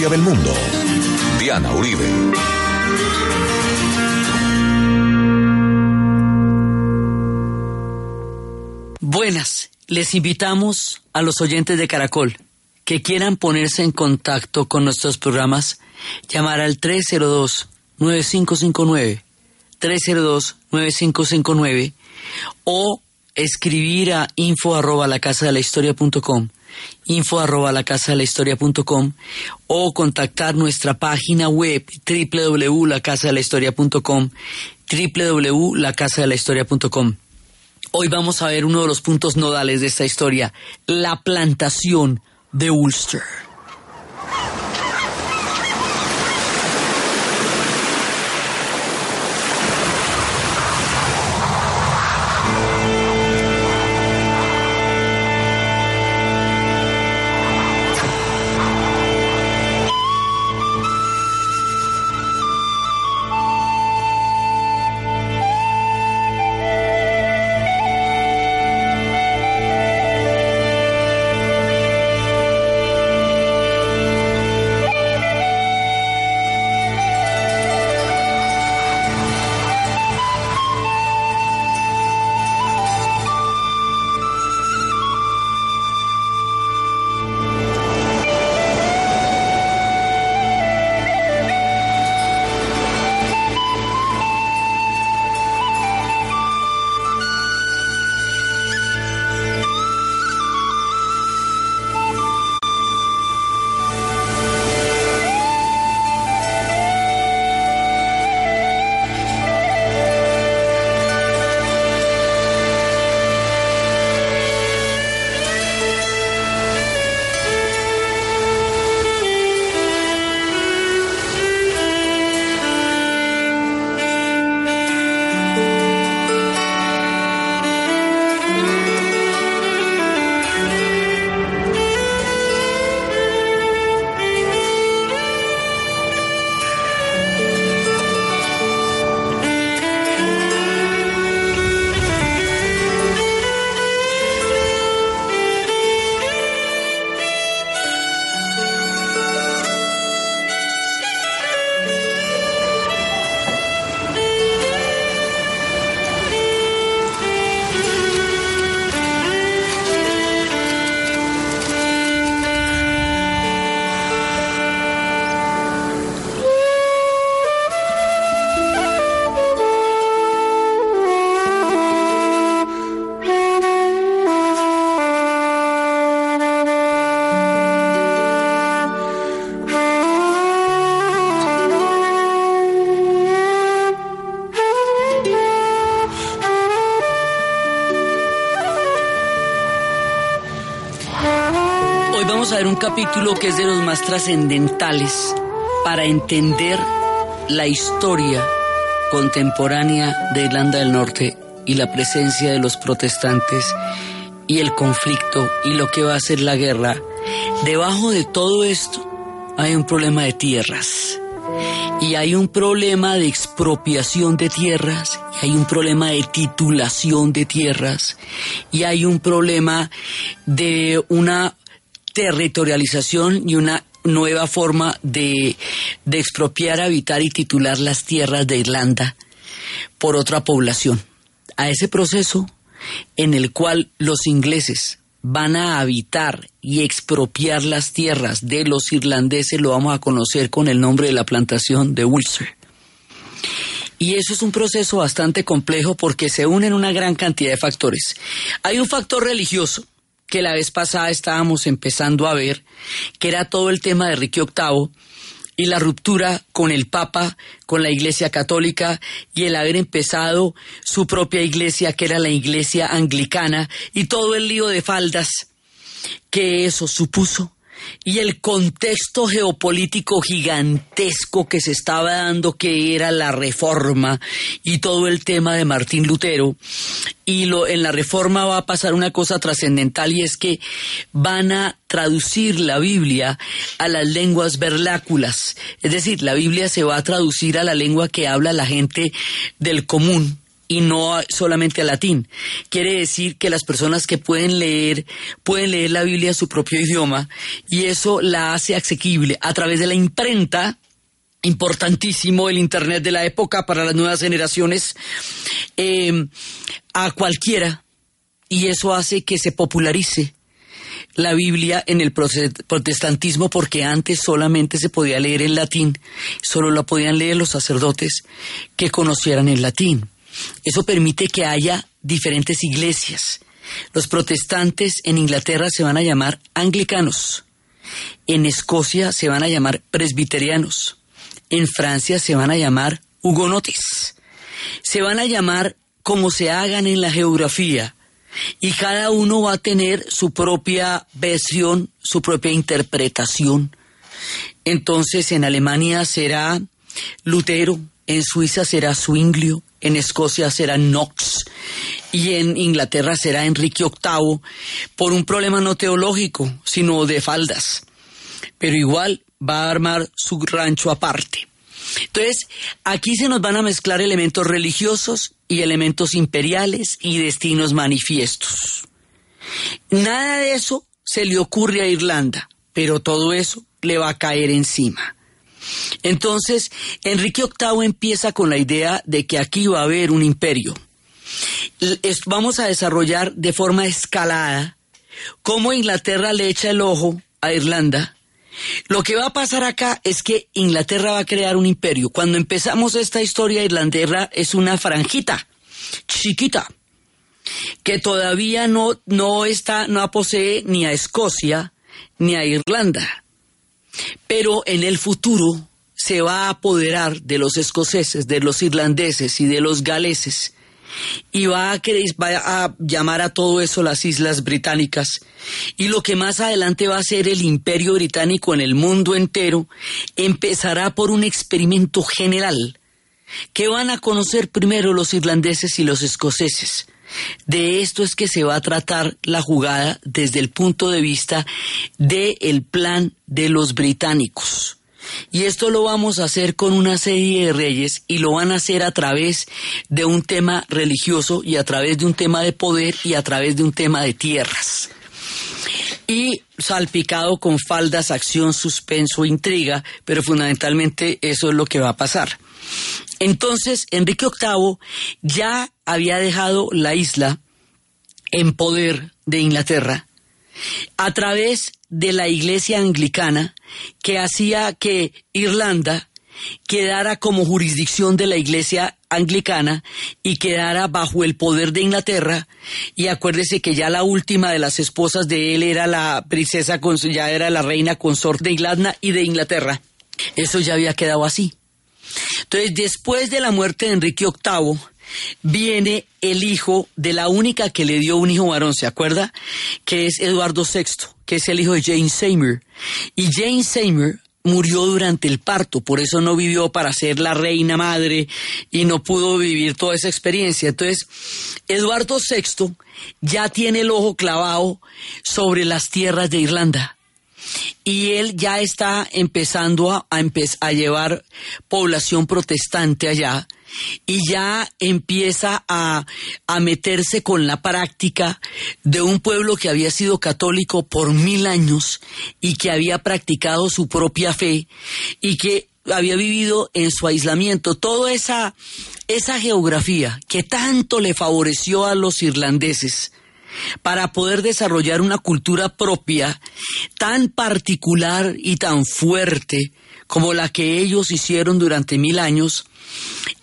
historia del mundo. Diana Uribe. Buenas, les invitamos a los oyentes de Caracol que quieran ponerse en contacto con nuestros programas, llamar al 302-9559, 302-9559 o escribir a info@lacasadelahistoria.com, info@lacasadelahistoria.com, o contactar nuestra página web www.lacasadelahistoria.com, www.lacasadelahistoria.com. Hoy vamos a ver uno de los puntos nodales de esta historia, la plantación de Ulster. Un capítulo que es de los más trascendentales para entender la historia contemporánea de Irlanda del Norte y la presencia de los protestantes y el conflicto y lo que va a ser la guerra. Debajo de todo esto hay un problema de tierras y hay un problema de expropiación de tierras y hay un problema de titulación de tierras y hay un problema de una territorialización y una nueva forma de expropiar, habitar y titular las tierras de Irlanda por otra población. A ese proceso en el cual los ingleses van a habitar y expropiar las tierras de los irlandeses lo vamos a conocer con el nombre de la plantación de Ulster. Y eso es un proceso bastante complejo porque se unen una gran cantidad de factores. Hay un factor religioso que la vez pasada estábamos empezando a ver, que era todo el tema de Enrique VIII y la ruptura con el Papa, con la Iglesia Católica y el haber empezado su propia iglesia, que era la Iglesia Anglicana, y todo el lío de faldas que eso supuso, y el contexto geopolítico gigantesco que se estaba dando, que era la Reforma y todo el tema de Martín Lutero. Y en la Reforma va a pasar una cosa trascendental, y es que van a traducir la Biblia a las lenguas vernáculas, es decir, la Biblia se va a traducir a la lengua que habla la gente del común, y no solamente al latín. Quiere decir que las personas que pueden leer la Biblia en su propio idioma, y eso la hace asequible a través de la imprenta. Importantísimo el Internet de la época para las nuevas generaciones, a cualquiera, y eso hace que se popularice la Biblia en el protestantismo, porque antes solamente se podía leer en latín, solo la podían leer los sacerdotes que conocieran el latín. Eso permite que haya diferentes iglesias. Los protestantes en Inglaterra se van a llamar anglicanos, en Escocia se van a llamar presbiterianos, en Francia se van a llamar hugonotes. Se van a llamar como se hagan en la geografía, y cada uno va a tener su propia versión, su propia interpretación. Entonces en Alemania será Lutero, en Suiza será Zwinglio, en Escocia será Knox, y en Inglaterra será Enrique VIII, por un problema no teológico, sino de faldas. Pero igual va a armar su rancho aparte. Entonces, aquí se nos van a mezclar elementos religiosos y elementos imperiales y destinos manifiestos. Nada de eso se le ocurre a Irlanda, pero todo eso le va a caer encima. Entonces, Enrique VIII empieza con la idea de que aquí va a haber un imperio. Vamos a desarrollar de forma escalada cómo Inglaterra le echa el ojo a Irlanda. Lo que va a pasar acá es que Inglaterra va a crear un imperio. Cuando empezamos esta historia, Irlanda es una franjita chiquita que todavía no posee ni a Escocia ni a Irlanda. Pero en el futuro se va a apoderar de los escoceses, de los irlandeses y de los galeses, y va a llamar a todo eso las Islas Británicas, y lo que más adelante va a ser el Imperio Británico en el mundo entero empezará por un experimento general que van a conocer primero los irlandeses y los escoceses. De esto es que se va a tratar la jugada desde el punto de vista del plan de los británicos. Y esto lo vamos a hacer con una serie de reyes, y lo van a hacer a través de un tema religioso, y a través de un tema de poder, y a través de un tema de tierras. Y salpicado con faldas, acción, suspenso, intriga, pero fundamentalmente eso es lo que va a pasar. Entonces, Enrique VIII ya había dejado la isla en poder de Inglaterra a través de la Iglesia Anglicana, que hacía que Irlanda quedara como jurisdicción de la Iglesia Anglicana y quedara bajo el poder de Inglaterra. Y acuérdese que ya la última de las esposas de él era la princesa, ya era la reina consorte de Irlanda y de Inglaterra. Eso ya había quedado así. Entonces, después de la muerte de Enrique VIII, viene el hijo de la única que le dio un hijo varón, ¿se acuerda? Que es Eduardo VI, que es el hijo de Jane Seymour. Y Jane Seymour murió durante el parto, por eso no vivió para ser la reina madre y no pudo vivir toda esa experiencia. Entonces, Eduardo VI ya tiene el ojo clavado sobre las tierras de Irlanda. Y él ya está empezando a llevar población protestante allá, y ya empieza a meterse con la práctica de un pueblo que había sido católico por 1000 años y que había practicado su propia fe y que había vivido en su aislamiento. Toda esa geografía que tanto le favoreció a los irlandeses para poder desarrollar una cultura propia tan particular y tan fuerte como la que ellos hicieron durante 1000 años,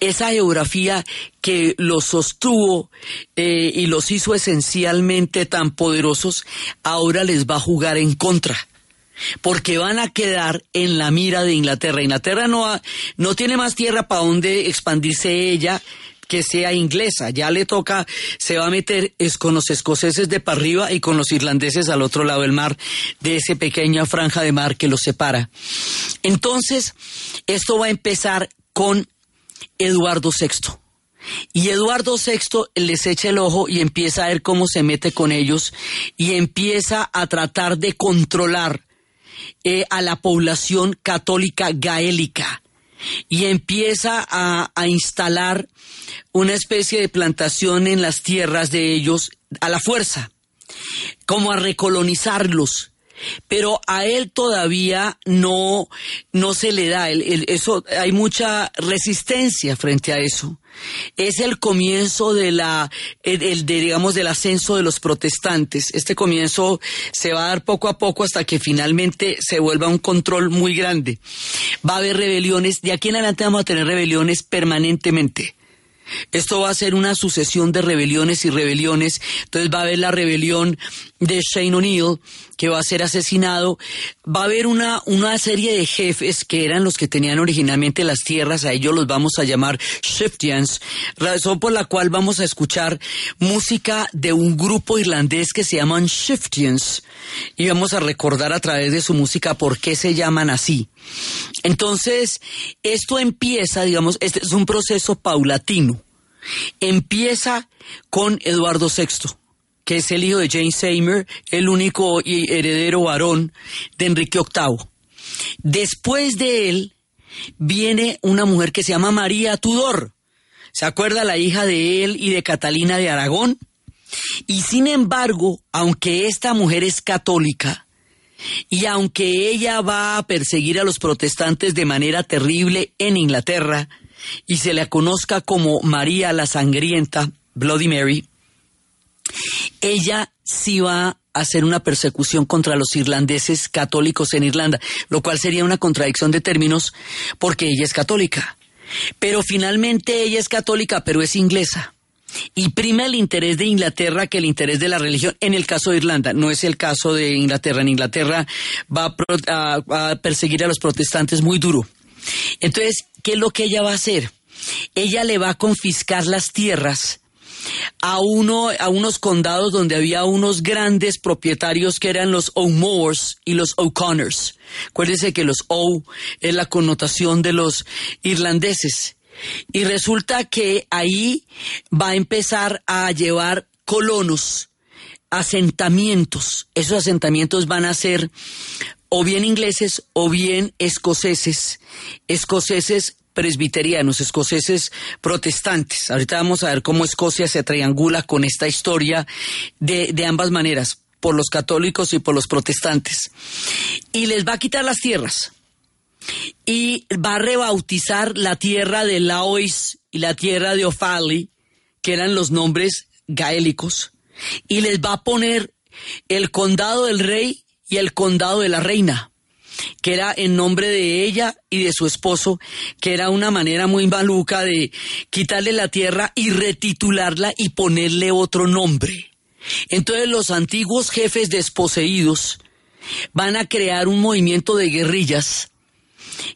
esa geografía que los sostuvo y los hizo esencialmente tan poderosos, ahora les va a jugar en contra, porque van a quedar en la mira de Inglaterra. Inglaterra no tiene más tierra para donde expandirse ella que sea inglesa, ya le toca, se va a meter con los escoceses de para arriba y con los irlandeses al otro lado del mar, de esa pequeña franja de mar que los separa. Entonces, esto va a empezar con Eduardo VI. Y Eduardo VI les echa el ojo y empieza a ver cómo se mete con ellos y empieza a tratar de controlar a la población católica gaélica y empieza a instalar una especie de plantación en las tierras de ellos a la fuerza, como a recolonizarlos. Pero a él todavía no se le da, eso, hay mucha resistencia frente a eso. Es el comienzo del ascenso de los protestantes. Este comienzo se va a dar poco a poco hasta que finalmente se vuelva un control muy grande. Va a haber rebeliones, de aquí en adelante vamos a tener rebeliones permanentemente. Esto va a ser una sucesión de rebeliones y rebeliones. Entonces va a haber la rebelión de Shane O'Neill, que va a ser asesinado. Va a haber una serie de jefes que eran los que tenían originalmente las tierras. A ellos los vamos a llamar Shiftians, razón por la cual vamos a escuchar música de un grupo irlandés que se llaman Shiftians, y vamos a recordar a través de su música por qué se llaman así. Entonces, esto empieza, digamos, este es un proceso paulatino. Empieza con Eduardo VI, que es el hijo de Jane Seymour, el único heredero varón de Enrique VIII. Después de él viene una mujer que se llama María Tudor. ¿Se acuerda? La hija de él y de Catalina de Aragón. Y sin embargo, aunque esta mujer es católica, y aunque ella va a perseguir a los protestantes de manera terrible en Inglaterra, y se la conozca como María la Sangrienta, Bloody Mary, ella sí va a hacer una persecución contra los irlandeses católicos en Irlanda, lo cual sería una contradicción de términos porque ella es católica. Pero finalmente ella es católica, pero es inglesa. Y prima el interés de Inglaterra que el interés de la religión en el caso de Irlanda. No es el caso de Inglaterra. En Inglaterra va a perseguir a los protestantes muy duro. Entonces, ¿qué es lo que ella va a hacer? Ella le va a confiscar las tierras a unos condados donde había unos grandes propietarios que eran los O'Mores y los O'Connors. Acuérdense que los O es la connotación de los irlandeses. Y resulta que ahí va a empezar a llevar colonos, asentamientos. Esos asentamientos van a ser o bien ingleses o bien escoceses presbiterianos, escoceses protestantes. Ahorita vamos a ver cómo Escocia se triangula con esta historia de ambas maneras, por los católicos y por los protestantes. Y les va a quitar las tierras. Y va a rebautizar la tierra de Laois y la tierra de Offaly, que eran los nombres gaélicos, y les va a poner el condado del rey y el condado de la reina, que era en nombre de ella y de su esposo, que era una manera muy maluca de quitarle la tierra y retitularla y ponerle otro nombre. Entonces los antiguos jefes desposeídos van a crear un movimiento de guerrillas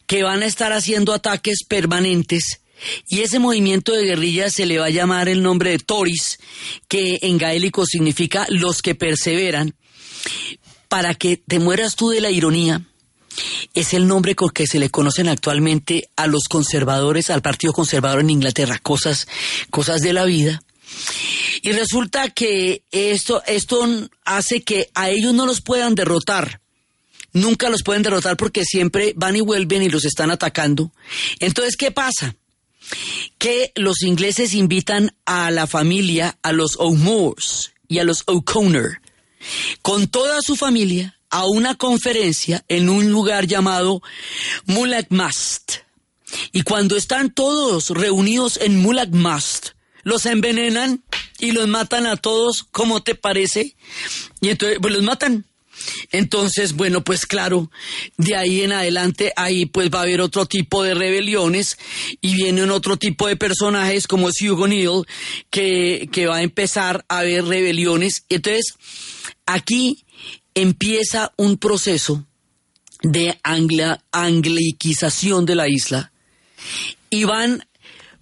que van a estar haciendo ataques permanentes, y ese movimiento de guerrillas se le va a llamar el nombre de Tories, que en gaélico significa los que perseveran. Para que te mueras tú de la ironía, es el nombre con que se le conocen actualmente a los conservadores, al Partido Conservador en Inglaterra, cosas de la vida. Y resulta que esto hace que a ellos no los puedan derrotar. Nunca los pueden derrotar porque siempre van y vuelven y los están atacando. Entonces, ¿qué pasa? Que los ingleses invitan a la familia, a los O'Mores y a los O'Connor, con toda su familia, a una conferencia en un lugar llamado Mullaghmast. Y cuando están todos reunidos en Mullaghmast, los envenenan y los matan a todos, ¿cómo te parece? Y entonces, pues los matan. Entonces, bueno, pues claro, de ahí en adelante, ahí pues va a haber otro tipo de rebeliones y vienen otro tipo de personajes como Hugh O'Neill, que va a empezar a haber rebeliones. Entonces, aquí empieza un proceso de angliquización de la isla y van,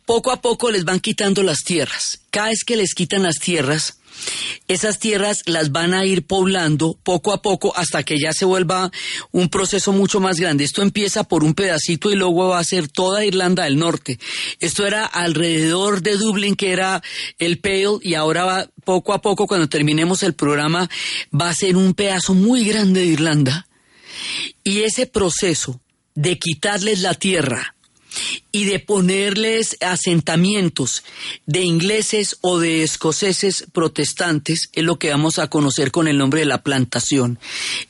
poco a poco les van quitando las tierras. Cada vez que les quitan las tierras, esas tierras las van a ir poblando poco a poco hasta que ya se vuelva un proceso mucho más grande. Esto empieza por un pedacito y luego va a ser toda Irlanda del Norte. Esto era alrededor de Dublín, que era el Pale, y ahora va, poco a poco, cuando terminemos el programa, va a ser un pedazo muy grande de Irlanda. Y ese proceso de quitarles la tierra y de ponerles asentamientos de ingleses o de escoceses protestantes, es lo que vamos a conocer con el nombre de la plantación.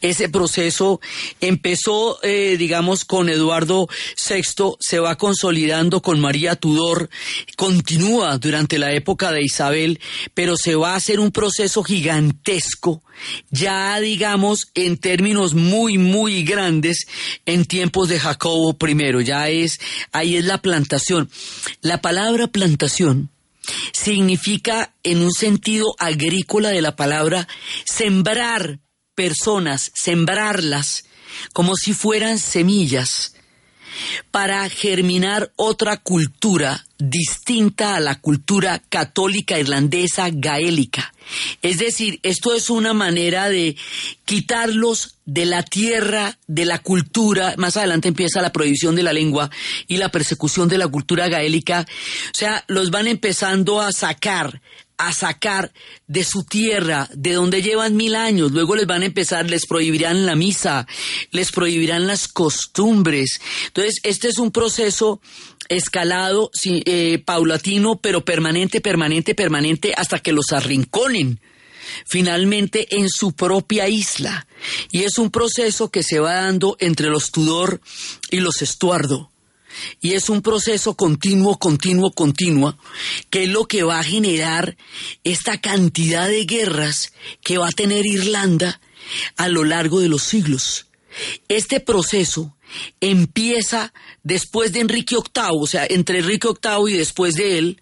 Ese proceso empezó, digamos, con Eduardo VI, se va consolidando con María Tudor, continúa durante la época de Isabel, pero se va a hacer un proceso gigantesco, ya digamos en términos muy, muy grandes, en tiempos de Jacobo I, ahí es la plantación. La palabra plantación significa, en un sentido agrícola de la palabra, sembrar personas, sembrarlas como si fueran semillas para germinar otra cultura distinta a la cultura católica irlandesa gaélica. Es decir, esto es una manera de quitarlos de la tierra, de la cultura. Más adelante empieza la prohibición de la lengua y la persecución de la cultura gaélica. O sea, los van empezando a sacar de su tierra, de donde llevan 1000 años. Luego les van a empezar, les prohibirán la misa, les prohibirán las costumbres. Entonces, este es un proceso escalado, paulatino, pero permanente, hasta que los arrinconen finalmente en su propia isla. Y es un proceso que se va dando entre los Tudor y los Estuardo. Y es un proceso continuo, que es lo que va a generar esta cantidad de guerras que va a tener Irlanda a lo largo de los siglos. Este proceso empieza después de Enrique VIII, o sea, entre Enrique VIII y después de él,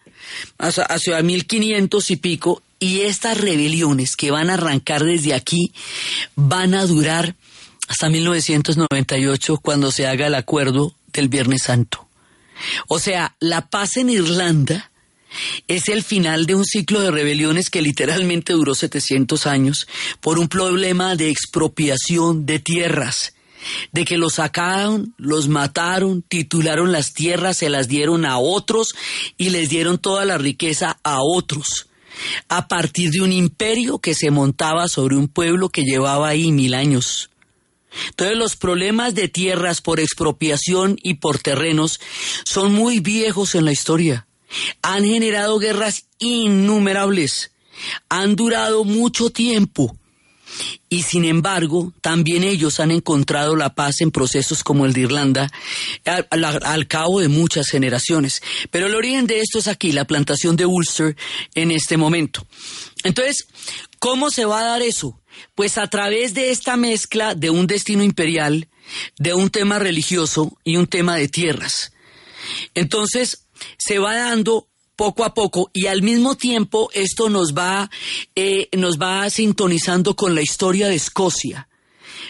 hacia 1500 y pico, y estas rebeliones que van a arrancar desde aquí van a durar hasta 1998, cuando se haga el acuerdo del Viernes Santo. O sea, la paz en Irlanda es el final de un ciclo de rebeliones que literalmente duró 700 años por un problema de expropiación de tierras, de que los sacaron, los mataron, titularon las tierras, se las dieron a otros y les dieron toda la riqueza a otros, a partir de un imperio que se montaba sobre un pueblo que llevaba ahí 1000 años. Entonces, los problemas de tierras por expropiación y por terrenos son muy viejos en la historia. Han generado guerras innumerables, han durado mucho tiempo y, sin embargo, también ellos han encontrado la paz en procesos como el de Irlanda al cabo de muchas generaciones. Pero el origen de esto es aquí, la plantación de Ulster en este momento. Entonces, ¿cómo se va a dar eso? Pues a través de esta mezcla de un destino imperial, de un tema religioso y un tema de tierras. Entonces, se va dando poco a poco, y al mismo tiempo esto nos va sintonizando con la historia de Escocia.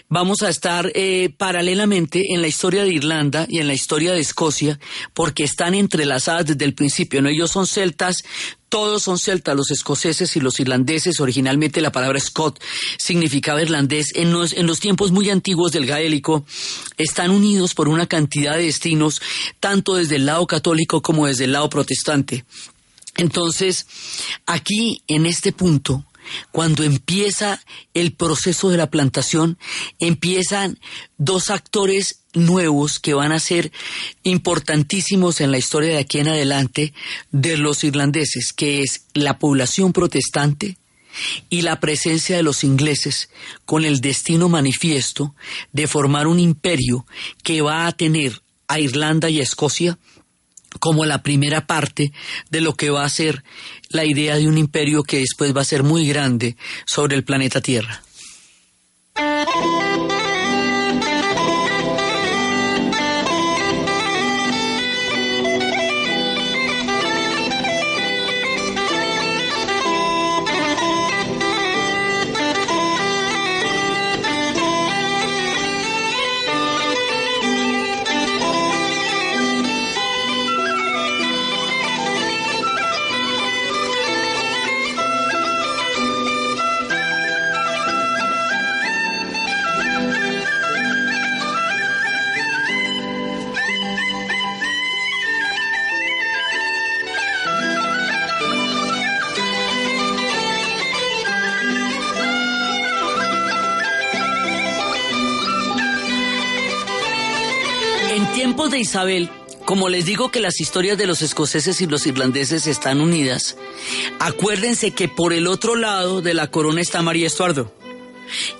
Vamos a estar paralelamente en la historia de Irlanda y en la historia de Escocia, porque están entrelazadas desde el principio, ¿no? Ellos son celtas, todos son celtas, los escoceses y los irlandeses. Originalmente la palabra Scot significaba irlandés. En los tiempos muy antiguos del gaélico están unidos por una cantidad de destinos, tanto desde el lado católico como desde el lado protestante. Entonces, aquí, en este punto, cuando empieza el proceso de la plantación, empiezan dos actores nuevos que van a ser importantísimos en la historia de aquí en adelante de los irlandeses, que es la población protestante y la presencia de los ingleses, con el destino manifiesto de formar un imperio que va a tener a Irlanda y a Escocia como la primera parte de lo que va a ser la idea de un imperio que después va a ser muy grande sobre el planeta Tierra. Isabel, Como les digo que las historias de los escoceses y los irlandeses están unidas, acuérdense que por el otro lado de la corona está María Estuardo.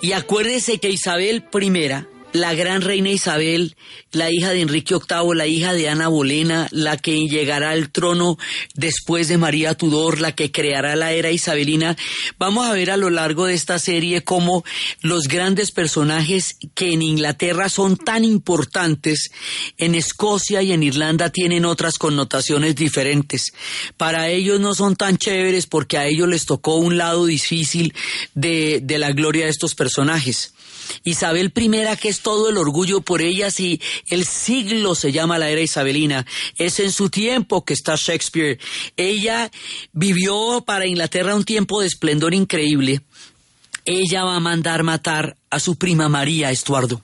Y acuérdense que Isabel I, la gran reina Isabel, la hija de Enrique VIII, la hija de Ana Bolena, la que llegará al trono después de María Tudor, la que creará la era isabelina. Vamos a ver a lo largo de esta serie cómo los grandes personajes que en Inglaterra son tan importantes, en Escocia y en Irlanda tienen otras connotaciones diferentes. Para ellos no son tan chéveres porque a ellos les tocó un lado difícil de la gloria de estos personajes. Isabel I, que es todo el orgullo por ella, si el siglo se llama la era isabelina, es en su tiempo que está Shakespeare. Ella vivió para Inglaterra un tiempo de esplendor increíble. Ella va a mandar matar a su prima María Estuardo.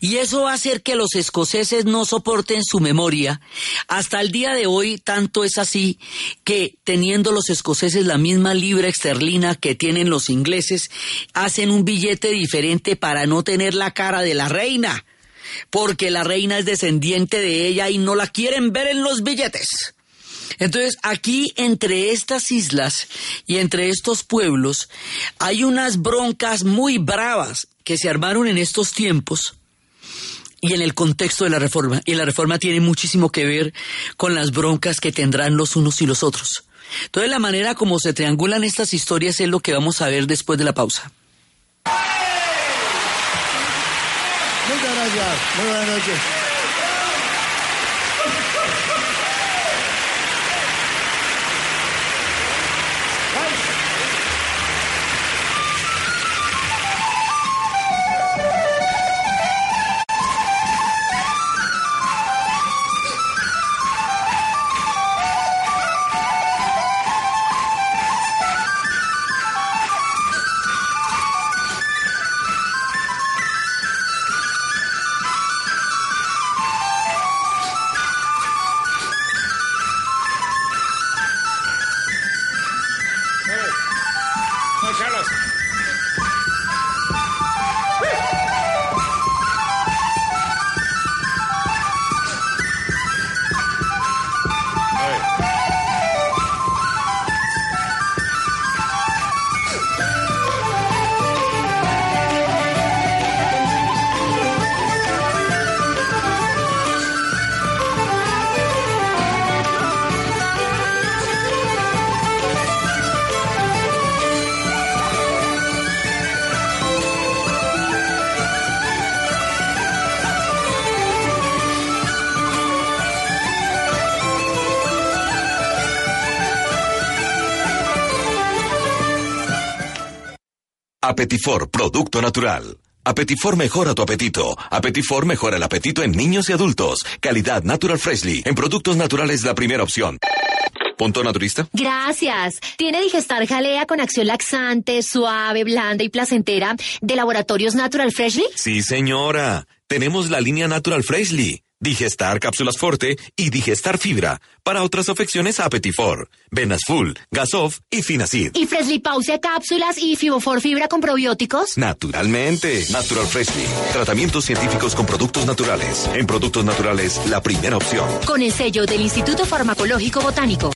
Y eso va a hacer que los escoceses no soporten su memoria. Hasta el día de hoy, tanto es así que teniendo los escoceses la misma libra esterlina que tienen los ingleses, hacen un billete diferente para no tener la cara de la reina, porque la reina es descendiente de ella y no la quieren ver en los billetes. Entonces, aquí entre estas islas y entre estos pueblos hay unas broncas muy bravas que se armaron en estos tiempos y en el contexto de la Reforma. Y la Reforma tiene muchísimo que ver con las broncas que tendrán los unos y los otros. Entonces, la manera como se triangulan estas historias es lo que vamos a ver después de la pausa. Muchas gracias. Muy buenas noches. Apetifor, producto natural. Apetifor mejora tu apetito. Apetifor mejora el apetito en niños y adultos. Calidad Natural Freshly. En productos naturales la primera opción. ¿Punto naturista? Gracias. Tiene Digestar Jalea con acción laxante, suave, blanda y placentera de Laboratorios Natural Freshly. Sí, señora. Tenemos la línea Natural Freshly. Digestar Cápsulas Forte y Digestar Fibra. Para otras afecciones, Apetifor, Venasful, Gasof y Finacid. ¿Y Freslipausia Cápsulas y Fibofor Fibra con probióticos? Naturalmente. Natural Fresli. Tratamientos científicos con productos naturales. En productos naturales, la primera opción. Con el sello del Instituto Farmacológico Botánico.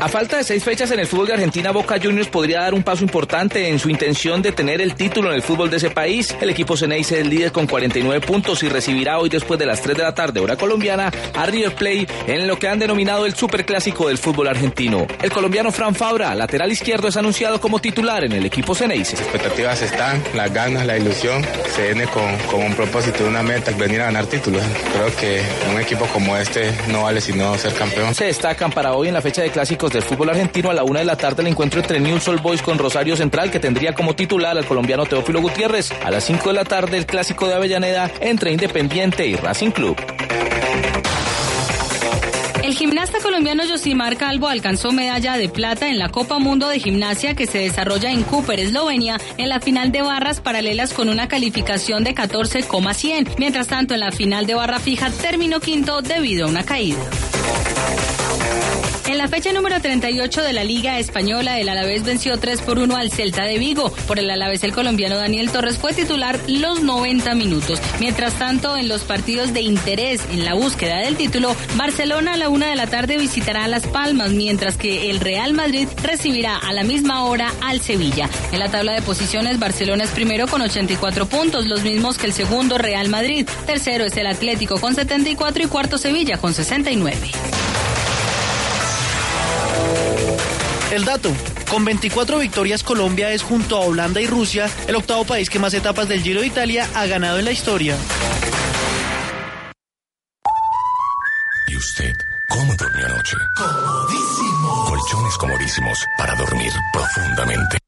A falta de 6 fechas en el fútbol de Argentina, Boca Juniors podría dar un paso importante en su intención de tener el título en el fútbol de ese país. El equipo ceneise es líder con 49 puntos y recibirá hoy después de las 3 de la tarde, hora colombiana, a River Plate en lo que han denominado el superclásico del fútbol argentino. El colombiano Fran Fabra, lateral izquierdo, es anunciado como titular en el equipo ceneise. Las expectativas están, las ganas, la ilusión, se viene con un propósito, una meta, venir a ganar títulos. Creo que un equipo como este no vale sino ser campeón. Se destacan para hoy en la fecha de clásicos del fútbol argentino a la 1 de la tarde el encuentro entre Newell's Old Boys con Rosario Central, que tendría como titular al colombiano Teófilo Gutiérrez. A las 5 de la tarde el clásico de Avellaneda entre Independiente y Racing Club. El gimnasta colombiano Yosimar Calvo alcanzó medalla de plata en la Copa Mundo de Gimnasia que se desarrolla en Cooper, Eslovenia, en la final de barras paralelas con una calificación de 14,100. Mientras tanto, en la final de barra fija terminó quinto debido a una caída. En la fecha número 38 de la Liga Española, el Alavés venció 3-1 al Celta de Vigo. Por el Alavés, el colombiano Daniel Torres fue titular los 90 minutos. Mientras tanto, en los partidos de interés en la búsqueda del título, Barcelona a la 1 de la tarde visitará a Las Palmas, mientras que el Real Madrid recibirá a la misma hora al Sevilla. En la tabla de posiciones, Barcelona es primero con 84 puntos, los mismos que el segundo Real Madrid. Tercero es el Atlético con 74 y cuarto Sevilla con 69. El dato. Con 24 victorias, Colombia es, junto a Holanda y Rusia, el octavo país que más etapas del Giro de Italia ha ganado en la historia. ¿Y usted cómo durmió anoche? Comodísimo. Colchones comodísimos para dormir profundamente.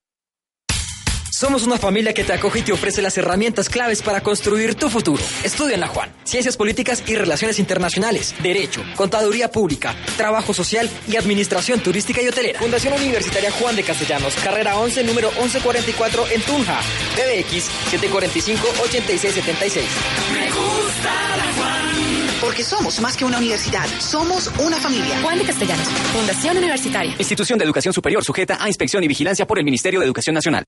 Somos una familia que te acoge y te ofrece las herramientas claves para construir tu futuro. Estudia en la Juan, Ciencias Políticas y Relaciones Internacionales, Derecho, Contaduría Pública, Trabajo Social y Administración Turística y Hotelera. Fundación Universitaria Juan de Castellanos, carrera 11, número 1144 en Tunja. TDX 745-8676. Me gusta la Juan. Porque somos más que una universidad, somos una familia. Juan de Castellanos, Fundación Universitaria. Institución de Educación Superior sujeta a inspección y vigilancia por el Ministerio de Educación Nacional.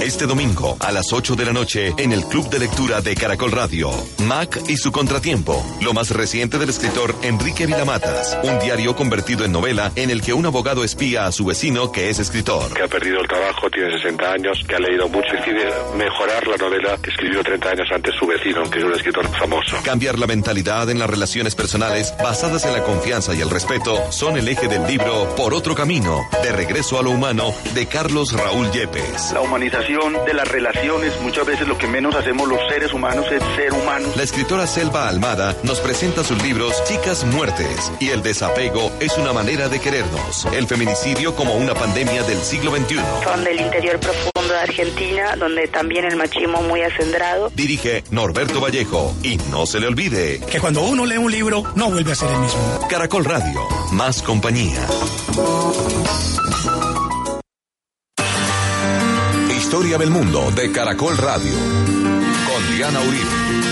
Este domingo a las 8 de la noche en el Club de Lectura de Caracol Radio, Mac y su Contratiempo, lo más reciente del escritor Enrique Vilamatas, un diario convertido en novela en el que un abogado espía a su vecino que es escritor. Que ha perdido el trabajo, tiene 60 años, que ha leído mucho y quiere mejorar la novela que escribió 30 años antes su vecino, que es un escritor famoso. Cambiar la mentalidad en las relaciones personales basadas en la confianza y el respeto son el eje del libro Por Otro Camino, de regreso a lo humano, de Carlos Raúl Yepes. La humanización de las relaciones, muchas veces lo que menos hacemos los seres humanos es ser humanos. La escritora Selva Almada nos presenta sus libros Chicas Muertes y El Desapego es una manera de querernos, el feminicidio como una pandemia del siglo XXI. Son del interior profundo de Argentina, donde también el machismo muy acendrado. Dirige Norberto Vallejo y no se le olvide que cuando uno lee un libro no vuelve a ser el mismo. Caracol Radio, más compañía. Historia del Mundo de Caracol Radio con Diana Uribe.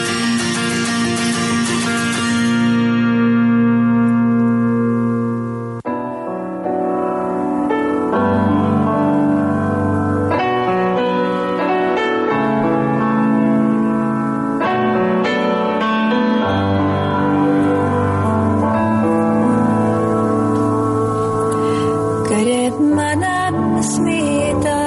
Querer manas mita.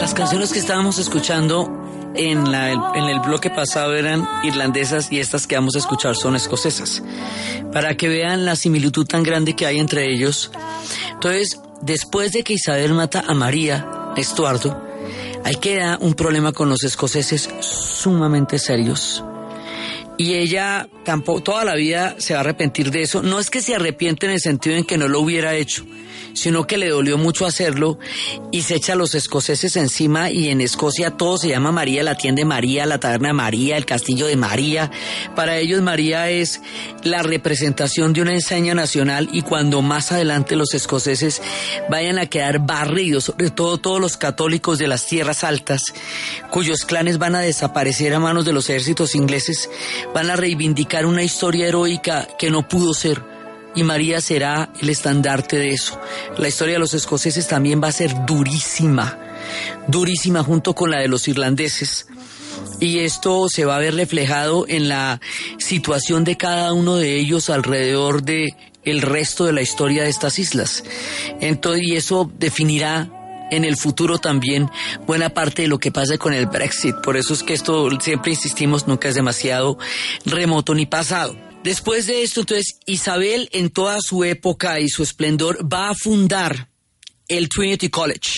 Las canciones que estábamos escuchando en el bloque pasado eran irlandesas y estas que vamos a escuchar son escocesas, para que vean la similitud tan grande que hay entre ellos. Entonces, después de que Isabel mata a María Estuardo, ahí queda un problema con los escoceses sumamente serios. Y ella tampoco, toda la vida se va a arrepentir de eso. No es que se arrepiente en el sentido en que no lo hubiera hecho, sino que le dolió mucho hacerlo y se echa a los escoceses encima, y en Escocia todo se llama María, la tienda de María, la taberna de María, el castillo de María. Para ellos María es la representación de una enseña nacional, y cuando más adelante los escoceses vayan a quedar barridos, sobre todo todos los católicos de las tierras altas, cuyos clanes van a desaparecer a manos de los ejércitos ingleses, van a reivindicar una historia heroica que no pudo ser. Y María será el estandarte de eso. La historia de los escoceses también va a ser durísima, durísima junto con la de los irlandeses. Y esto se va a ver reflejado en la situación de cada uno de ellos alrededor de el resto de la historia de estas islas. Entonces, y eso definirá en el futuro también buena parte de lo que pasa con el Brexit. Por eso es que esto, siempre insistimos, nunca es demasiado remoto ni pasado. Después de esto, entonces, Isabel, en toda su época y su esplendor, va a fundar el Trinity College,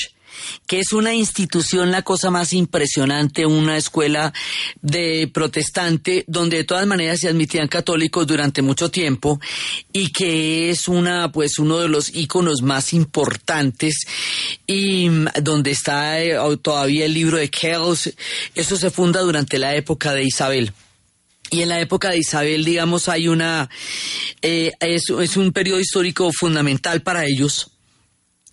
que es una institución, la cosa más impresionante, una escuela de protestante donde de todas maneras se admitían católicos durante mucho tiempo, y que es una, pues, uno de los íconos más importantes, y donde está todavía el libro de Kells. Eso se funda durante la época de Isabel. Y en la época de Isabel, digamos, hay una es un periodo histórico fundamental para ellos.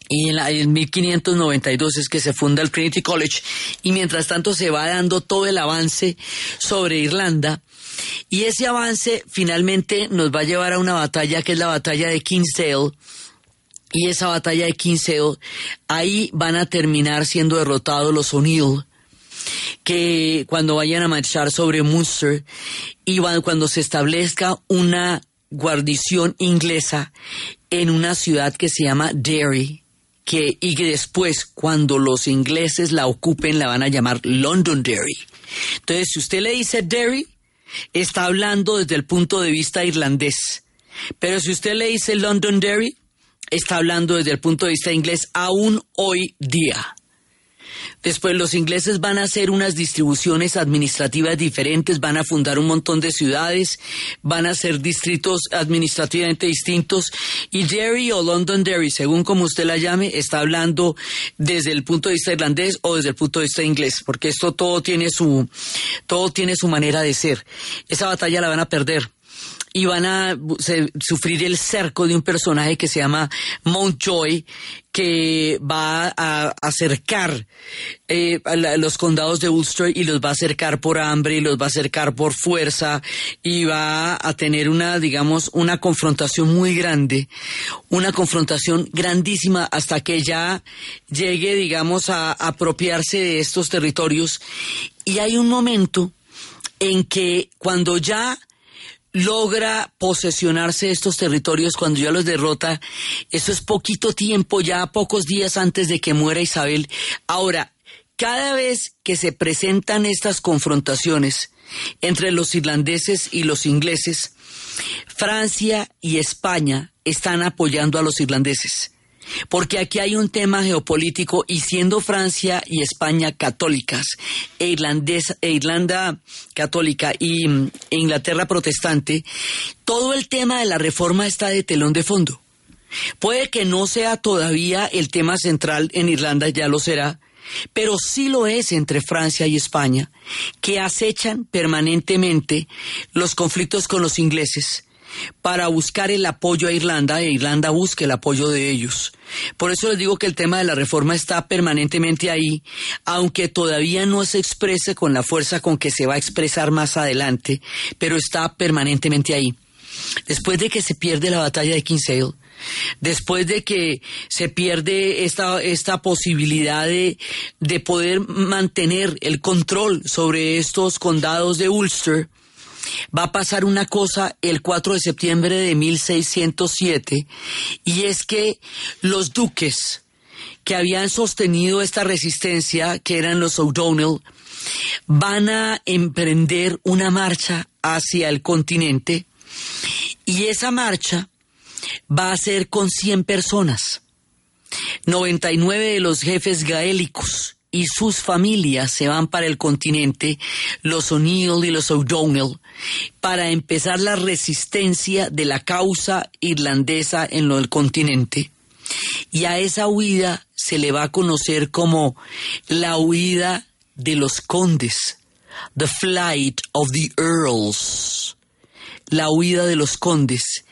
Y en 1592 es que se funda el Trinity College, y mientras tanto se va dando todo el avance sobre Irlanda, y ese avance finalmente nos va a llevar a una batalla que es la batalla de Kinsale, y esa batalla de Kinsale, ahí van a terminar siendo derrotados los O'Donnell, que cuando vayan a marchar sobre Munster, y cuando se establezca una guarnición inglesa en una ciudad que se llama Derry, y que después, cuando los ingleses la ocupen, la van a llamar Londonderry. Entonces, si usted le dice Derry, está hablando desde el punto de vista irlandés. Pero si usted le dice Londonderry, está hablando desde el punto de vista inglés aún hoy día. Después los ingleses van a hacer unas distribuciones administrativas diferentes, van a fundar un montón de ciudades, van a hacer distritos administrativamente distintos, y Derry o Londonderry, según como usted la llame, está hablando desde el punto de vista irlandés o desde el punto de vista inglés, porque esto todo tiene su manera de ser. Esa batalla la van a perder, y van a sufrir el cerco de un personaje que se llama Mountjoy, que va a acercar a los condados de Ulster, y los va a acercar por hambre, y los va a acercar por fuerza, y va a tener una confrontación muy grande, una confrontación grandísima, hasta que ya llegue, a apropiarse de estos territorios. Y hay un momento en que, cuando ya logra posesionarse de estos territorios, cuando ya los derrota, eso es poquito tiempo, ya pocos días antes de que muera Isabel. Ahora, cada vez que se presentan estas confrontaciones entre los irlandeses y los ingleses, Francia y España están apoyando a los irlandeses, porque aquí hay un tema geopolítico, y siendo Francia y España católicas, Irlanda católica y Inglaterra protestante, todo el tema de la reforma está de telón de fondo. Puede que no sea todavía el tema central en Irlanda, ya lo será, pero sí lo es entre Francia y España, que acechan permanentemente los conflictos con los ingleses, para buscar el apoyo a Irlanda, e Irlanda busque el apoyo de ellos. Por eso les digo que el tema de la reforma está permanentemente ahí, aunque todavía no se exprese con la fuerza con que se va a expresar más adelante, pero está permanentemente ahí. Después de que se pierde la batalla de Kinsale, después de que se pierde esta posibilidad de poder mantener el control sobre estos condados de Ulster, va a pasar una cosa el 4 de septiembre de 1607, y es que los duques que habían sostenido esta resistencia, que eran los O'Donnell, van a emprender una marcha hacia el continente, y esa marcha va a ser con 100 personas. 99 de los jefes gaélicos y sus familias se van para el continente, los O'Neill y los O'Donnell, para empezar la resistencia de la causa irlandesa en lo del continente. Y a esa huida se le va a conocer como la huida de los condes, the flight of the earls, la huida de los condes.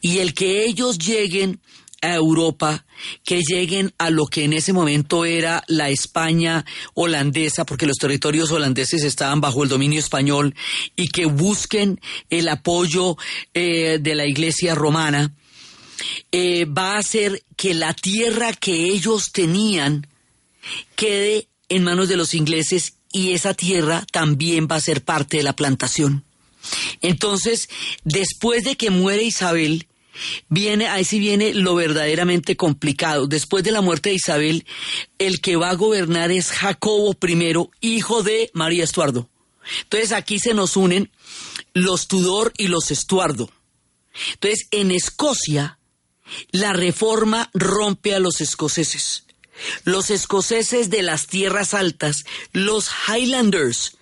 Y el que ellos lleguen a Europa, que lleguen a lo que en ese momento era la España holandesa, porque los territorios holandeses estaban bajo el dominio español, y que busquen el apoyo de la Iglesia romana, va a hacer que la tierra que ellos tenían quede en manos de los ingleses, y esa tierra también va a ser parte de la plantación. Entonces, después de que muere Isabel, ahí sí viene lo verdaderamente complicado. Después de la muerte de Isabel, el que va a gobernar es Jacobo I, hijo de María Estuardo. Entonces aquí se nos unen los Tudor y los Estuardo. Entonces en Escocia, la Reforma rompe a los escoceses. Los escoceses de las tierras altas, los Highlanders,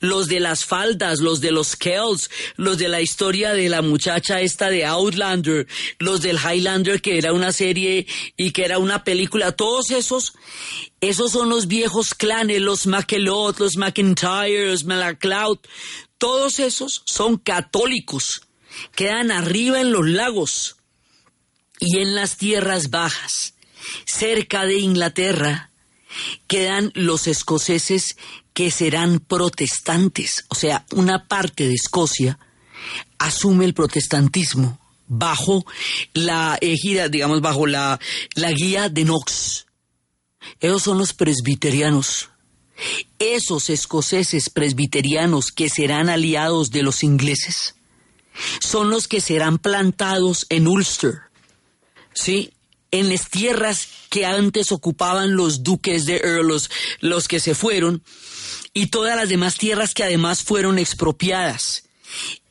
los de las faldas, los de los Kells, los de la historia de la muchacha esta de Outlander, los del Highlander que era una serie y que era una película, todos esos son los viejos clanes, los MacLeod, los MacIntyre, los MacLeod, todos esos son católicos, quedan arriba en los lagos y en las tierras bajas, cerca de Inglaterra, quedan los escoceses que serán protestantes, o sea, una parte de Escocia asume el protestantismo bajo la égida, digamos, bajo la guía de Knox. Esos son los presbiterianos. Esos escoceses presbiterianos que serán aliados de los ingleses son los que serán plantados en Ulster, ¿sí?, en las tierras que antes ocupaban los duques de Earl, los que se fueron, y todas las demás tierras que además fueron expropiadas.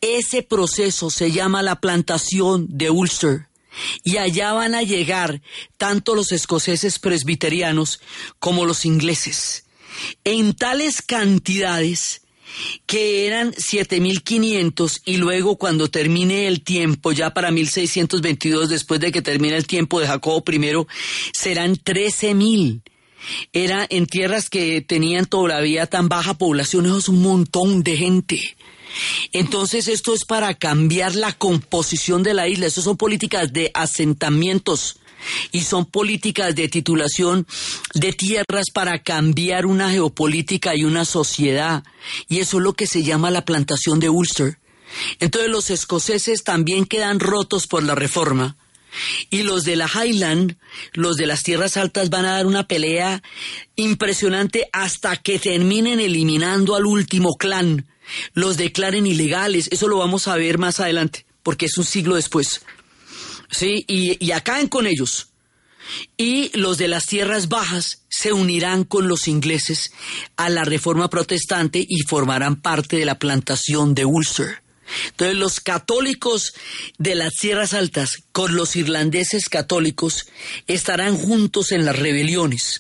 Ese proceso se llama la plantación de Ulster, y allá van a llegar tanto los escoceses presbiterianos como los ingleses, en tales cantidades que eran 7.500, y luego cuando termine el tiempo, ya para 1622, después de que termine el tiempo de Jacobo I, serán 13.000. Era en tierras que tenían todavía tan baja población, eso es un montón de gente. Entonces esto es para cambiar la composición de la isla, eso son políticas de asentamientos y son políticas de titulación de tierras para cambiar una geopolítica y una sociedad, y eso es lo que se llama la plantación de Ulster. Entonces los escoceses también quedan rotos por la Reforma, y los de la Highland, los de las tierras altas, van a dar una pelea impresionante hasta que terminen eliminando al último clan, los declaren ilegales. Eso lo vamos a ver más adelante, porque es un siglo después. Sí, y acaben con ellos. Y los de las tierras bajas se unirán con los ingleses a la Reforma protestante y formarán parte de la plantación de Ulster. Entonces los católicos de las tierras altas con los irlandeses católicos estarán juntos en las rebeliones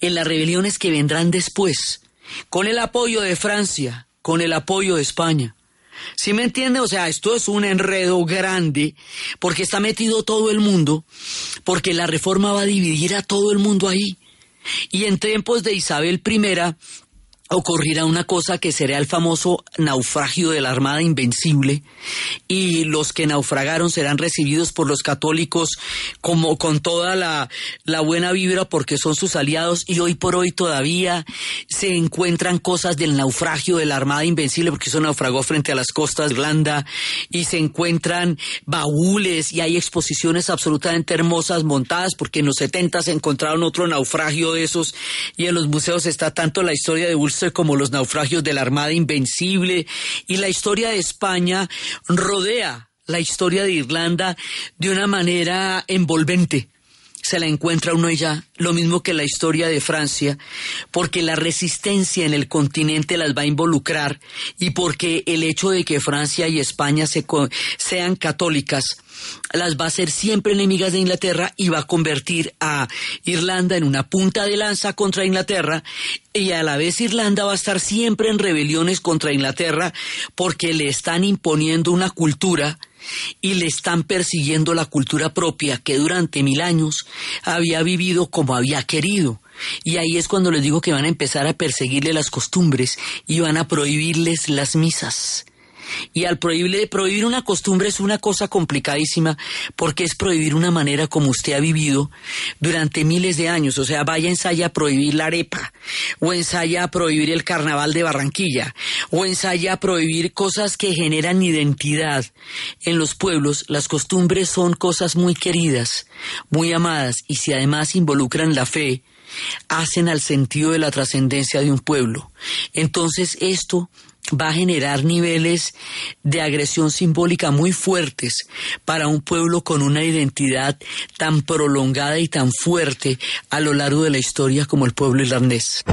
que vendrán después, con el apoyo de Francia, con el apoyo de España. ¿Sí me entiende? O sea, esto es un enredo grande, porque está metido todo el mundo, porque la Reforma va a dividir a todo el mundo ahí. Y en tiempos de Isabel I ocurrirá una cosa que será el famoso naufragio de la Armada Invencible, y los que naufragaron serán recibidos por los católicos como con toda la buena vibra, porque son sus aliados, y hoy por hoy todavía se encuentran cosas del naufragio de la Armada Invencible, porque eso naufragó frente a las costas de Irlanda, y se encuentran baúles y hay exposiciones absolutamente hermosas montadas, porque en los 70 se encontraron otro naufragio de esos, y en los museos está tanto la historia de Ulster como los naufragios de la Armada Invencible, y la historia de España rodea la historia de Irlanda de una manera envolvente. Se la encuentra uno allá, lo mismo que la historia de Francia, porque la resistencia en el continente las va a involucrar, y porque el hecho de que Francia y España sean católicas las va a hacer siempre enemigas de Inglaterra, y va a convertir a Irlanda en una punta de lanza contra Inglaterra, y a la vez Irlanda va a estar siempre en rebeliones contra Inglaterra, porque le están imponiendo una cultura y le están persiguiendo la cultura propia que durante 1000 años había vivido como había querido. Y ahí es cuando les digo que van a empezar a perseguirle las costumbres y van a prohibirles las misas. Y al prohibir una costumbre es una cosa complicadísima, porque es prohibir una manera como usted ha vivido durante miles de años. O sea, vaya, ensaya a prohibir la arepa, o ensaya a prohibir el carnaval de Barranquilla, o ensaya a prohibir cosas que generan identidad en los pueblos. Las costumbres son cosas muy queridas, muy amadas, y si además involucran la fe, hacen al sentido de la trascendencia de un pueblo. Entonces esto va a generar niveles de agresión simbólica muy fuertes para un pueblo con una identidad tan prolongada y tan fuerte a lo largo de la historia como el pueblo irlandés.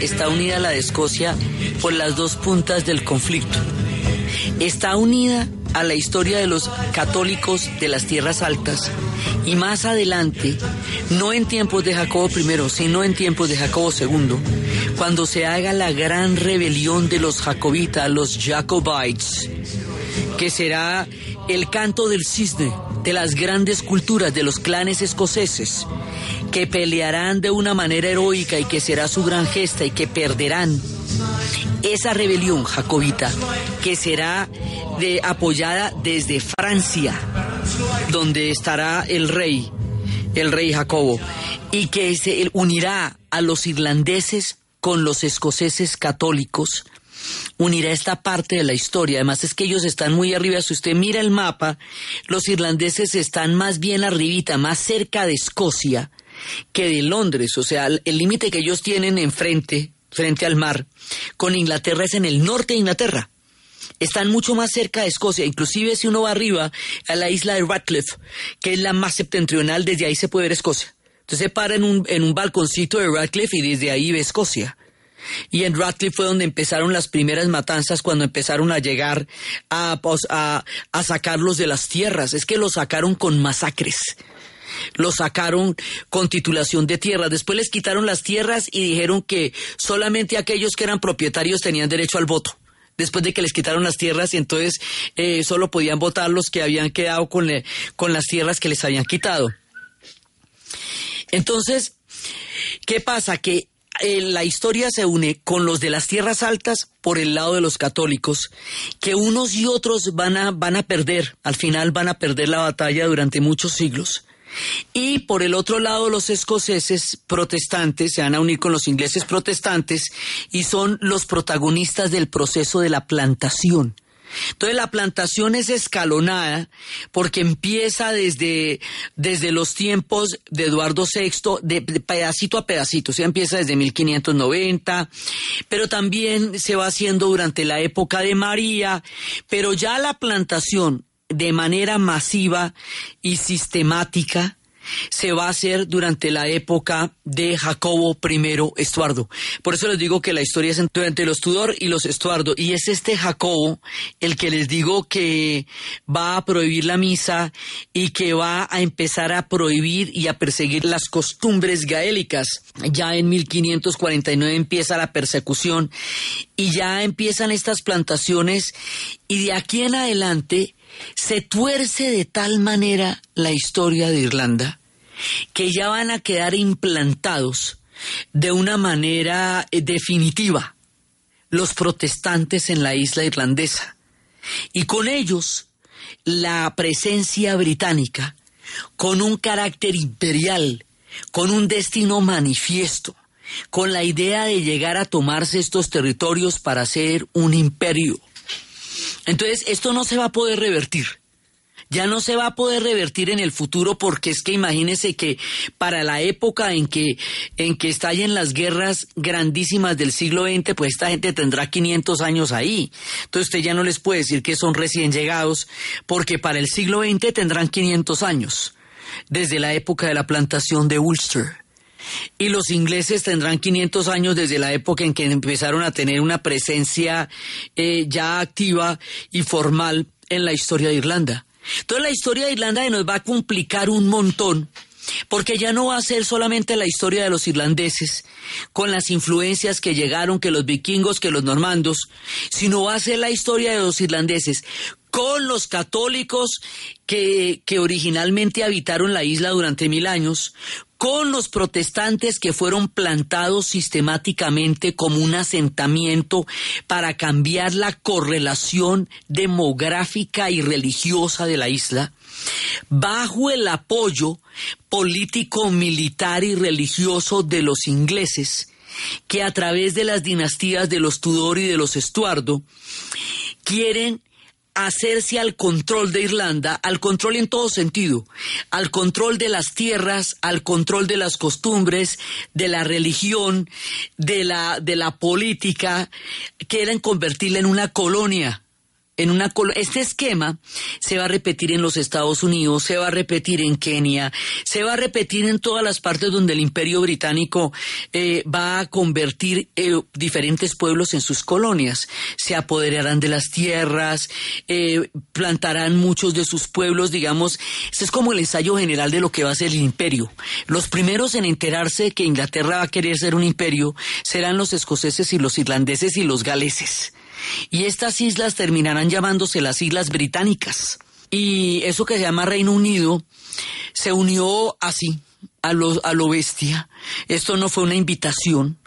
Está unida a la de Escocia por las dos puntas del conflicto. Está unida a la historia de los católicos de las tierras altas, y más adelante, no en tiempos de Jacobo I, sino en tiempos de Jacobo II, cuando se haga la gran rebelión de los jacobitas, los jacobites, que será el canto del cisne de las grandes culturas de los clanes escoceses, que pelearán de una manera heroica y que será su gran gesta y que perderán. Esa rebelión jacobita, que será apoyada desde Francia, donde estará el rey Jacobo, y que se unirá a los irlandeses con los escoceses católicos. Unirá esta parte de la historia. Además es que ellos están muy arriba. Si usted mira el mapa, los irlandeses están más bien arribita, más cerca de Escocia que de Londres. O sea, el límite que ellos tienen frente al mar con Inglaterra es en el norte de Inglaterra. Están mucho más cerca de Escocia. Inclusive si uno va arriba a la isla de Radcliffe, que es la más septentrional, desde ahí se puede ver Escocia. Entonces se para en un balconcito de Radcliffe y desde ahí ve Escocia. Y en Radcliffe fue donde empezaron las primeras matanzas, cuando empezaron a llegar a sacarlos de las tierras. Es que los sacaron con masacres, los sacaron con titulación de tierras, después les quitaron las tierras y dijeron que solamente aquellos que eran propietarios tenían derecho al voto. Después de que les quitaron las tierras, y entonces solo podían votar los que habían quedado con las tierras que les habían quitado. Entonces, ¿qué pasa? Que la historia se une con los de las tierras altas por el lado de los católicos, que unos y otros van a perder, al final van a perder la batalla durante muchos siglos. Y por el otro lado, los escoceses protestantes se van a unir con los ingleses protestantes y son los protagonistas del proceso de la plantación. Entonces la plantación es escalonada porque empieza desde los tiempos de Eduardo VI, de pedacito a pedacito. O sea, empieza desde 1590, pero también se va haciendo durante la época de María, pero ya la plantación de manera masiva y sistemática se va a hacer durante la época de Jacobo I Estuardo. Por eso les digo que la historia es entre los Tudor y los Estuardo, y es este Jacobo el que les digo que va a prohibir la misa y que va a empezar a prohibir y a perseguir las costumbres gaélicas. Ya en 1549 empieza la persecución y ya empiezan estas plantaciones, y de aquí en adelante se tuerce de tal manera la historia de Irlanda que ya van a quedar implantados de una manera definitiva los protestantes en la isla irlandesa, y con ellos la presencia británica con un carácter imperial, con un destino manifiesto, con la idea de llegar a tomarse estos territorios para ser un imperio. Entonces, esto no se va a poder revertir. Ya no se va a poder revertir en el futuro, porque es que imagínense que para la época en que estallen las guerras grandísimas del siglo XX, pues esta gente tendrá 500 años ahí. Entonces usted ya no les puede decir que son recién llegados, porque para el siglo XX tendrán 500 años, desde la época de la plantación de Ulster. Y los ingleses tendrán 500 años desde la época en que empezaron a tener una presencia ya activa y formal en la historia de Irlanda. Entonces la historia de Irlanda nos va a complicar un montón, porque ya no va a ser solamente la historia de los irlandeses, con las influencias que llegaron, que los vikingos, que los normandos, sino va a ser la historia de los irlandeses con los católicos que originalmente habitaron la isla durante 1000 años, con los protestantes que fueron plantados sistemáticamente como un asentamiento para cambiar la correlación demográfica y religiosa de la isla, bajo el apoyo político, militar y religioso de los ingleses, que a través de las dinastías de los Tudor y de los Estuardo quieren hacerse al control de Irlanda, al control en todo sentido, al control de las tierras, al control de las costumbres, de la religión, de la política. Quieren convertirla en una colonia. Este esquema se va a repetir en los Estados Unidos, se va a repetir en Kenia, se va a repetir en todas las partes donde el Imperio Británico va a convertir diferentes pueblos en sus colonias. Se apoderarán de las tierras, plantarán muchos de sus pueblos, digamos. Este es como el ensayo general de lo que va a ser el imperio. Los primeros en enterarse que Inglaterra va a querer ser un imperio serán los escoceses y los irlandeses y los galeses. Y estas islas terminarán llamándose las Islas Británicas. Y eso que se llama Reino Unido se unió así, a lo bestia. Esto no fue una invitación,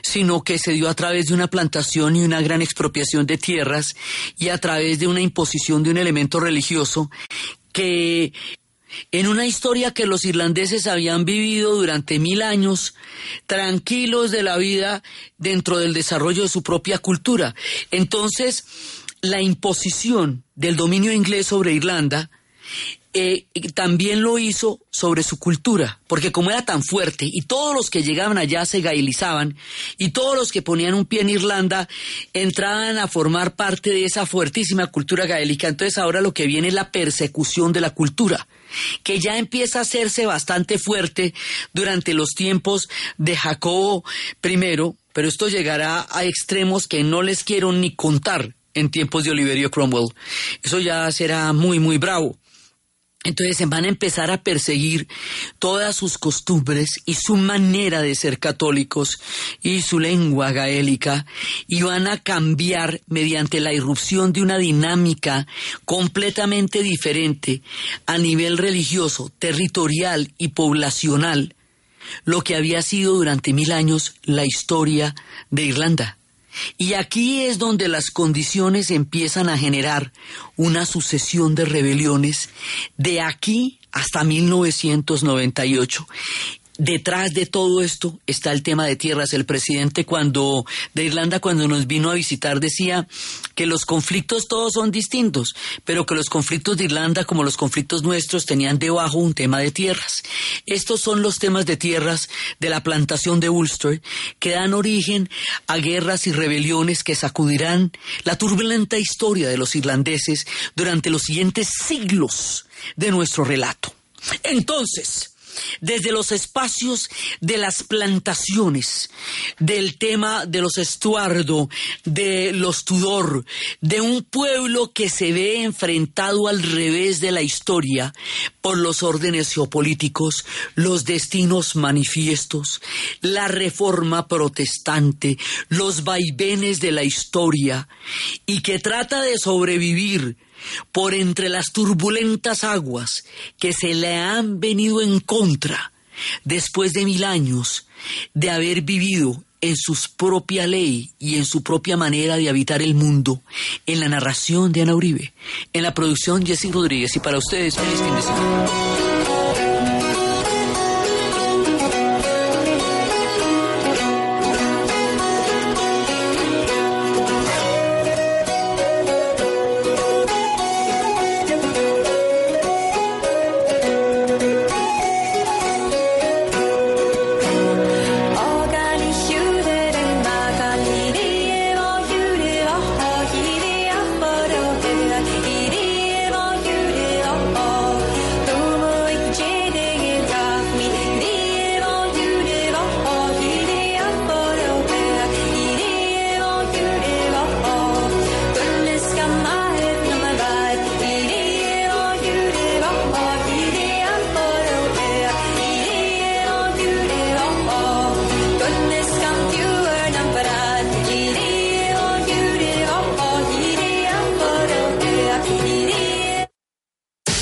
sino que se dio a través de una plantación y una gran expropiación de tierras, y a través de una imposición de un elemento religioso que, en una historia que los irlandeses habían vivido durante 1000 años, tranquilos de la vida dentro del desarrollo de su propia cultura. Entonces, la imposición del dominio inglés sobre Irlanda también lo hizo sobre su cultura, porque como era tan fuerte y todos los que llegaban allá se gaelizaban y todos los que ponían un pie en Irlanda entraban a formar parte de esa fuertísima cultura gaélica, entonces ahora lo que viene es la persecución de la cultura, que ya empieza a hacerse bastante fuerte durante los tiempos de Jacobo I, pero esto llegará a extremos que no les quiero ni contar en tiempos de Oliverio Cromwell. Eso ya será muy, muy bravo. Entonces se van a empezar a perseguir todas sus costumbres y su manera de ser católicos y su lengua gaélica, y van a cambiar mediante la irrupción de una dinámica completamente diferente a nivel religioso, territorial y poblacional, lo que había sido durante 1000 años la historia de Irlanda. Y aquí es donde las condiciones empiezan a generar una sucesión de rebeliones de aquí hasta 1998. Detrás de todo esto está el tema de tierras. El presidente de Irlanda, cuando nos vino a visitar, decía que los conflictos todos son distintos, pero que los conflictos de Irlanda, como los conflictos nuestros, tenían debajo un tema de tierras. Estos son los temas de tierras de la plantación de Ulster, que dan origen a guerras y rebeliones que sacudirán la turbulenta historia de los irlandeses durante los siguientes siglos de nuestro relato. Entonces, desde los espacios de las plantaciones, del tema de los Estuardo, de los Tudor, de un pueblo que se ve enfrentado al revés de la historia por los órdenes geopolíticos, los destinos manifiestos, la reforma protestante, los vaivenes de la historia, y que trata de sobrevivir por entre las turbulentas aguas que se le han venido en contra después de 1000 años de haber vivido en su propia ley y en su propia manera de habitar el mundo, en la narración de Ana Uribe, en la producción Jessy Rodríguez. Y para ustedes, feliz fin de semana.